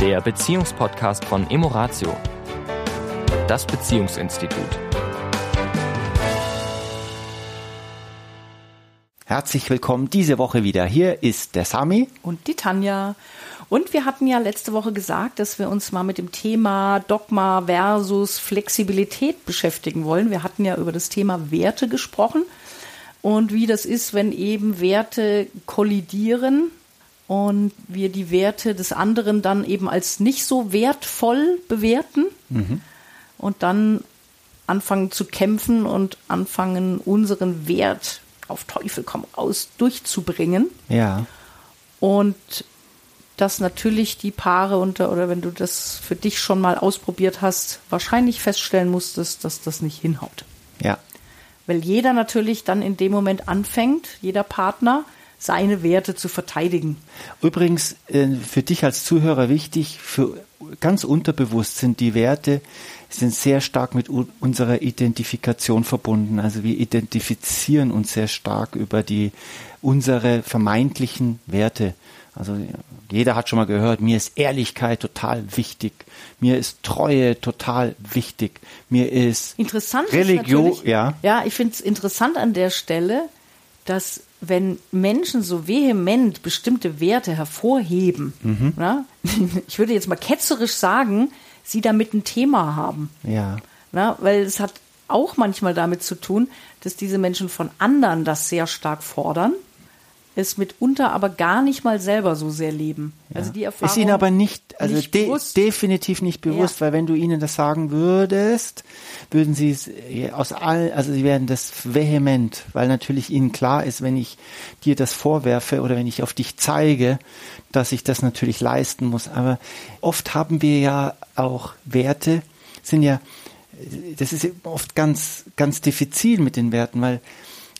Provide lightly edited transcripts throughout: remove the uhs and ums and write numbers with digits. der Beziehungspodcast von Emoratio, das Beziehungsinstitut. Herzlich willkommen diese Woche wieder. Hier ist der Sami und die Tanja. Und wir hatten ja letzte Woche gesagt, dass wir uns mal mit dem Thema Dogma versus Flexibilität beschäftigen wollen. Wir hatten ja über das Thema Werte gesprochen und wie das ist, wenn eben Werte kollidieren und wir die Werte des anderen dann eben als nicht so wertvoll bewerten und dann anfangen zu kämpfen und anfangen, unseren Wert auf Teufel komm raus durchzubringen. Ja. Und dass natürlich die Paare oder wenn du das für dich schon mal ausprobiert hast, wahrscheinlich feststellen musstest, dass das nicht hinhaut. Ja. Weil jeder natürlich dann in dem Moment anfängt, jeder Partner, seine Werte zu verteidigen. Übrigens, für dich als Zuhörer wichtig, für ganz unterbewusst sind die Werte sehr stark mit unserer Identifikation verbunden. Also wir identifizieren uns sehr stark über unsere vermeintlichen Werte. Also jeder hat schon mal gehört, mir ist Ehrlichkeit total wichtig, mir ist Treue total wichtig, mir ist interessant Religion. Ja, ich finde es interessant an der Stelle, dass wenn Menschen so vehement bestimmte Werte hervorheben, na, ich würde jetzt mal ketzerisch sagen, sie damit ein Thema haben. Ja. Na, weil es hat auch manchmal damit zu tun, dass diese Menschen von anderen das sehr stark fordern, es mitunter aber gar nicht mal selber so sehr leben. Ja. Also die Erfahrung ist ihnen aber definitiv nicht bewusst, weil wenn du ihnen das sagen würdest, würden sie es sie werden das vehement, weil natürlich ihnen klar ist, wenn ich dir das vorwerfe oder wenn ich auf dich zeige, dass ich das natürlich leisten muss. Aber oft haben wir ja auch Werte, das ist oft ganz, ganz diffizil mit den Werten, weil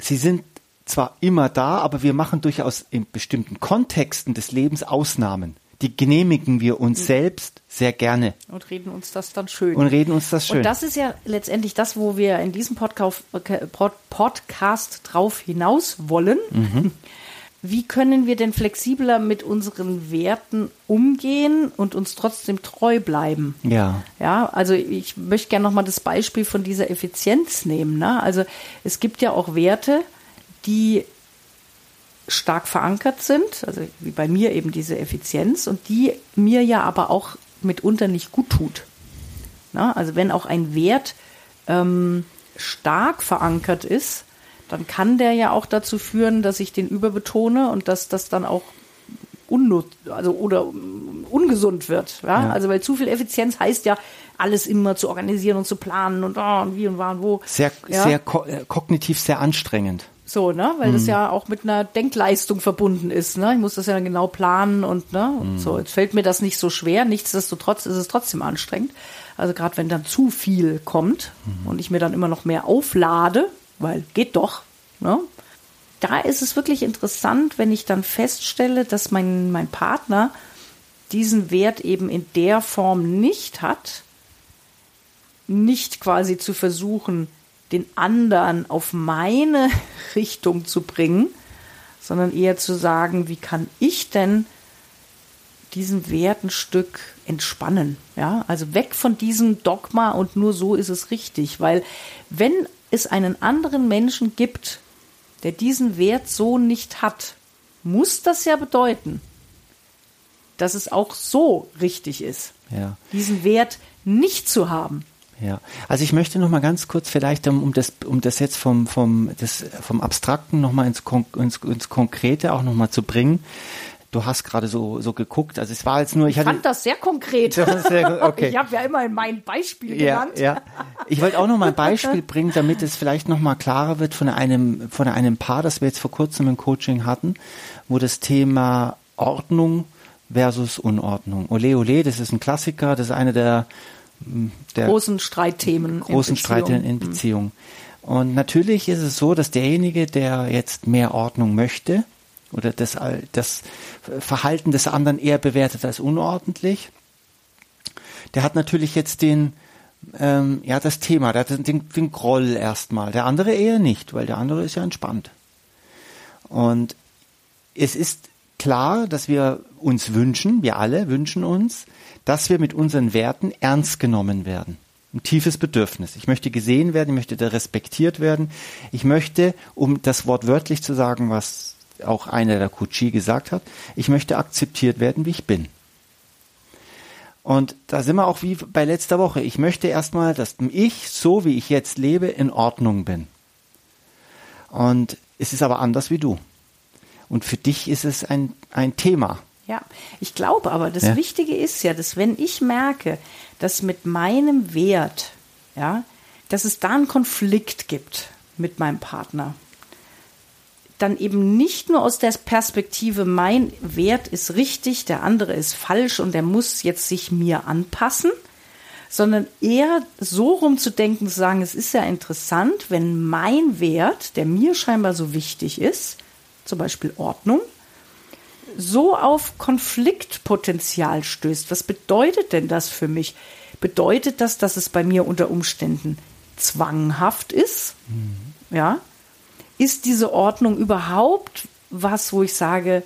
sie sind zwar immer da, aber wir machen durchaus in bestimmten Kontexten des Lebens Ausnahmen. Die genehmigen wir uns selbst sehr gerne. Und reden uns das dann schön. Und das ist ja letztendlich das, wo wir in diesem Podcast drauf hinaus wollen. Wie können wir denn flexibler mit unseren Werten umgehen und uns trotzdem treu bleiben? Ja. Ja, also ich möchte gerne nochmal das Beispiel von dieser Effizienz nehmen, ne? Also es gibt ja auch Werte, die stark verankert sind, also wie bei mir eben diese Effizienz, und die mir ja aber auch mitunter nicht gut tut. Na, also wenn auch ein Wert stark verankert ist, dann kann der ja auch dazu führen, dass ich den überbetone und dass das dann auch ungesund wird. Ja? Ja. Also weil zu viel Effizienz heißt ja, alles immer zu organisieren und zu planen und wie und wann und wo. Sehr kognitiv sehr anstrengend. So, ne, weil das ja auch mit einer Denkleistung verbunden ist, ne? Ich muss das ja genau planen und so. Jetzt fällt mir das nicht so schwer, nichtsdestotrotz ist es trotzdem anstrengend. Also gerade wenn dann zu viel kommt und ich mir dann immer noch mehr auflade, weil geht doch, ne? Da ist es wirklich interessant, wenn ich dann feststelle, dass mein Partner diesen Wert eben in der Form nicht hat, nicht quasi zu versuchen, den anderen auf meine Richtung zu bringen, sondern eher zu sagen, wie kann ich denn diesen Wert ein Stück entspannen? Ja, also weg von diesem Dogma und nur so ist es richtig, weil wenn es einen anderen Menschen gibt, der diesen Wert so nicht hat, muss das ja bedeuten, dass es auch so richtig ist, diesen Wert nicht zu haben. Ja, also ich möchte noch mal ganz kurz vielleicht, um das jetzt vom Abstrakten noch mal ins Konkrete auch noch mal zu bringen. Du hast gerade so geguckt, also es war jetzt nur... Ich fand das sehr konkret. Okay. Ich habe ja immerhin mein Beispiel genannt. Ja. Ich wollte auch noch mal ein Beispiel bringen, damit es vielleicht noch mal klarer wird von einem Paar, das wir jetzt vor kurzem im Coaching hatten, wo das Thema Ordnung versus Unordnung. Ole, ole, das ist ein Klassiker, das ist einer der großen Streitthemen in Beziehung. Und natürlich ist es so, dass derjenige, der jetzt mehr Ordnung möchte oder das Verhalten des anderen eher bewertet als unordentlich, der hat natürlich jetzt das Thema, der hat den Groll erstmal. Der andere eher nicht, weil der andere ist ja entspannt. Und es ist klar, dass wir uns wünschen, wir alle wünschen uns, dass wir mit unseren Werten ernst genommen werden. Ein tiefes Bedürfnis. Ich möchte gesehen werden, ich möchte da respektiert werden. Ich möchte, um das Wort wörtlich zu sagen, was auch einer der Kutschi gesagt hat, ich möchte akzeptiert werden, wie ich bin. Und da sind wir auch wie bei letzter Woche. Ich möchte erstmal, dass ich, so wie ich jetzt lebe, in Ordnung bin. Und es ist aber anders wie du. Und für dich ist es ein Thema. Ja, ich glaube aber, das Wichtige ist ja, dass wenn ich merke, dass mit meinem Wert, ja, dass es da einen Konflikt gibt mit meinem Partner, dann eben nicht nur aus der Perspektive, mein Wert ist richtig, der andere ist falsch und der muss jetzt sich mir anpassen, sondern eher so rum zu denken, zu sagen, es ist ja interessant, wenn mein Wert, der mir scheinbar so wichtig ist, zum Beispiel Ordnung, so auf Konfliktpotenzial stößt. Was bedeutet denn das für mich? Bedeutet das, dass es bei mir unter Umständen zwanghaft ist? Mhm. Ja? Ist diese Ordnung überhaupt was, wo ich sage,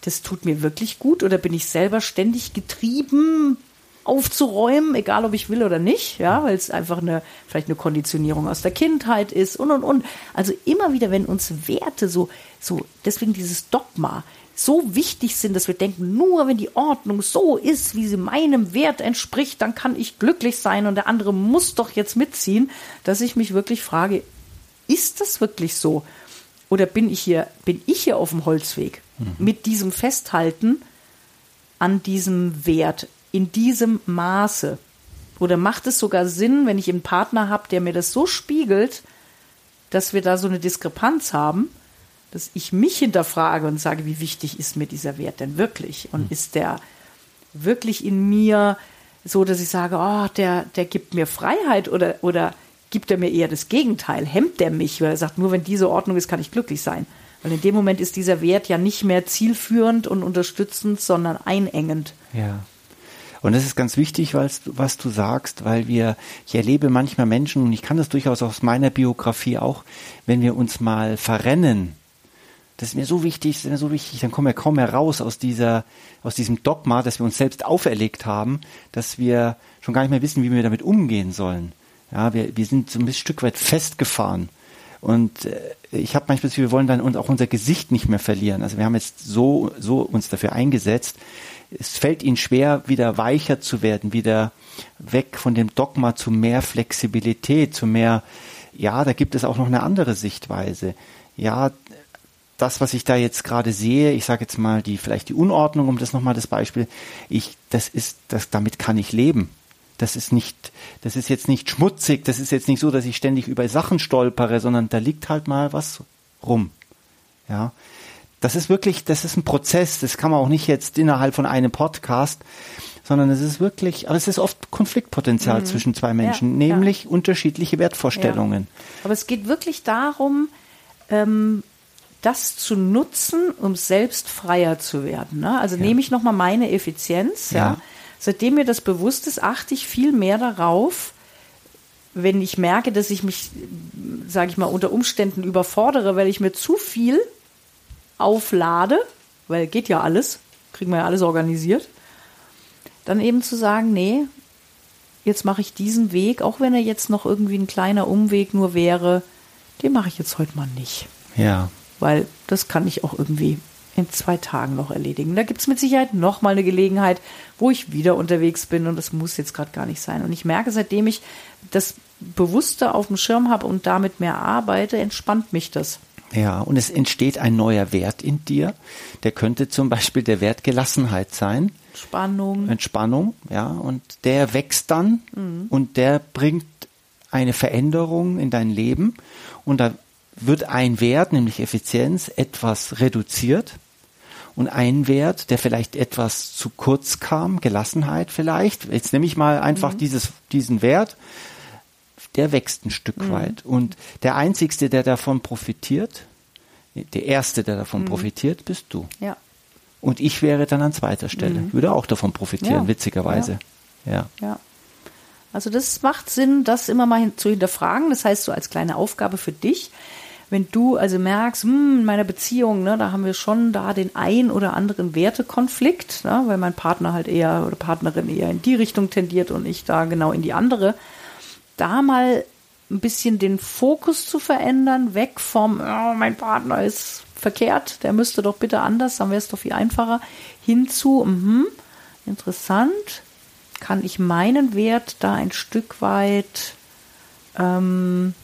das tut mir wirklich gut? Oder bin ich selber ständig getrieben, aufzuräumen, egal ob ich will oder nicht? Ja? Weil es einfach vielleicht eine Konditionierung aus der Kindheit ist und. Also immer wieder, wenn uns Werte so deswegen dieses Dogma, so wichtig sind, dass wir denken, nur wenn die Ordnung so ist, wie sie meinem Wert entspricht, dann kann ich glücklich sein und der andere muss doch jetzt mitziehen, dass ich mich wirklich frage, ist das wirklich so? Oder bin ich hier auf dem Holzweg? Mhm. Mit diesem Festhalten an diesem Wert, in diesem Maße. Oder macht es sogar Sinn, wenn ich einen Partner habe, der mir das so spiegelt, dass wir da so eine Diskrepanz haben, dass ich mich hinterfrage und sage, wie wichtig ist mir dieser Wert denn wirklich? Und ist der wirklich in mir so, dass ich sage, oh, der gibt mir Freiheit oder gibt er mir eher das Gegenteil? Hemmt der mich? Weil er sagt, nur wenn diese Ordnung ist, kann ich glücklich sein. Weil in dem Moment ist dieser Wert ja nicht mehr zielführend und unterstützend, sondern einengend. Ja. Und das ist ganz wichtig, was du sagst, ich erlebe manchmal Menschen, und ich kann das durchaus aus meiner Biografie auch, wenn wir uns mal verrennen, das ist mir so wichtig, dann kommen wir kaum mehr raus aus diesem Dogma, das wir uns selbst auferlegt haben, dass wir schon gar nicht mehr wissen, wie wir damit umgehen sollen. Ja, wir sind so ein Stück weit festgefahren. Und ich habe manchmal das Gefühl, wir wollen dann auch unser Gesicht nicht mehr verlieren. Also wir haben jetzt so uns dafür eingesetzt. Es fällt ihnen schwer, wieder weicher zu werden, wieder weg von dem Dogma zu mehr Flexibilität, zu mehr, ja, da gibt es auch noch eine andere Sichtweise. Ja, das, was ich da jetzt gerade sehe, ich sage jetzt mal vielleicht die Unordnung, um das nochmal das Beispiel, damit kann ich leben. Das ist jetzt nicht schmutzig, das ist jetzt nicht so, dass ich ständig über Sachen stolpere, sondern da liegt halt mal was rum. Ja. Das ist ein Prozess, das kann man auch nicht jetzt innerhalb von einem Podcast, sondern es ist wirklich, aber es ist oft Konfliktpotenzial zwischen zwei Menschen, nämlich unterschiedliche Wertvorstellungen. Ja. Aber es geht wirklich darum, das zu nutzen, um selbst freier zu werden. Ne? Also nehme ich nochmal meine Effizienz. Ja. Ja. Seitdem mir das bewusst ist, achte ich viel mehr darauf, wenn ich merke, dass ich mich, sage ich mal, unter Umständen überfordere, weil ich mir zu viel auflade, weil geht ja alles, kriegen wir ja alles organisiert, dann eben zu sagen, nee, jetzt mache ich diesen Weg, auch wenn er jetzt noch irgendwie ein kleiner Umweg nur wäre, den mache ich jetzt heute mal nicht. Ja. Weil das kann ich auch irgendwie in 2 Tagen noch erledigen. Da gibt es mit Sicherheit nochmal eine Gelegenheit, wo ich wieder unterwegs bin und das muss jetzt gerade gar nicht sein. Und ich merke, seitdem ich das Bewusste auf dem Schirm habe und damit mehr arbeite, entspannt mich das. Ja, und es entsteht ein neuer Wert in dir. Der könnte zum Beispiel der Wert Gelassenheit sein. Entspannung, ja. Und der wächst dann und der bringt eine Veränderung in dein Leben und da wird ein Wert, nämlich Effizienz, etwas reduziert und ein Wert, der vielleicht etwas zu kurz kam, Gelassenheit vielleicht, jetzt nehme ich mal einfach diesen Wert, der wächst ein Stück weit und der Einzige, der davon profitiert, der Erste, der davon profitiert, bist du. Ja. Und ich wäre dann an zweiter Stelle, würde auch davon profitieren, witzigerweise. Ja. Also das macht Sinn, das immer mal zu hinterfragen, das heißt so als kleine Aufgabe für dich, wenn du also merkst, in meiner Beziehung, ne, da haben wir schon da den ein oder anderen Wertekonflikt, ne, weil mein Partner halt eher oder Partnerin eher in die Richtung tendiert und ich da genau in die andere, da mal ein bisschen den Fokus zu verändern, weg vom, mein Partner ist verkehrt, der müsste doch bitte anders, dann wäre es doch viel einfacher, hinzu, interessant, kann ich meinen Wert da ein Stück weit einen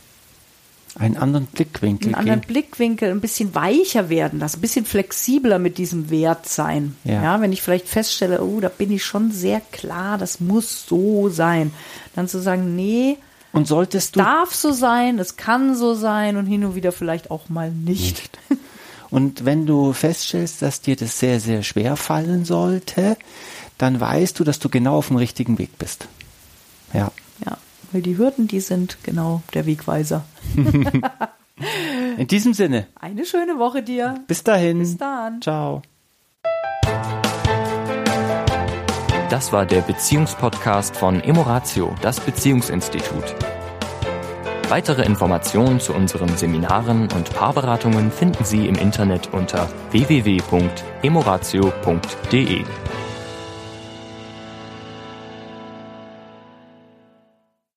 anderen Blickwinkel, ein bisschen weicher werden lassen, ein bisschen flexibler mit diesem Wert sein. Ja, wenn ich vielleicht feststelle, da bin ich schon sehr klar, das muss so sein. Dann zu sagen, nee, und solltest du, es darf so sein, es kann so sein und hin und wieder vielleicht auch mal nicht. Und wenn du feststellst, dass dir das sehr, sehr schwer fallen sollte, dann weißt du, dass du genau auf dem richtigen Weg bist. Ja. Ja, weil die Hürden, die sind genau der Wegweiser. In diesem Sinne. Eine schöne Woche dir. Bis dahin. Bis dann. Ciao. Das war der Beziehungspodcast von Emoratio, das Beziehungsinstitut. Weitere Informationen zu unseren Seminaren und Paarberatungen finden Sie im Internet unter www.emoratio.de.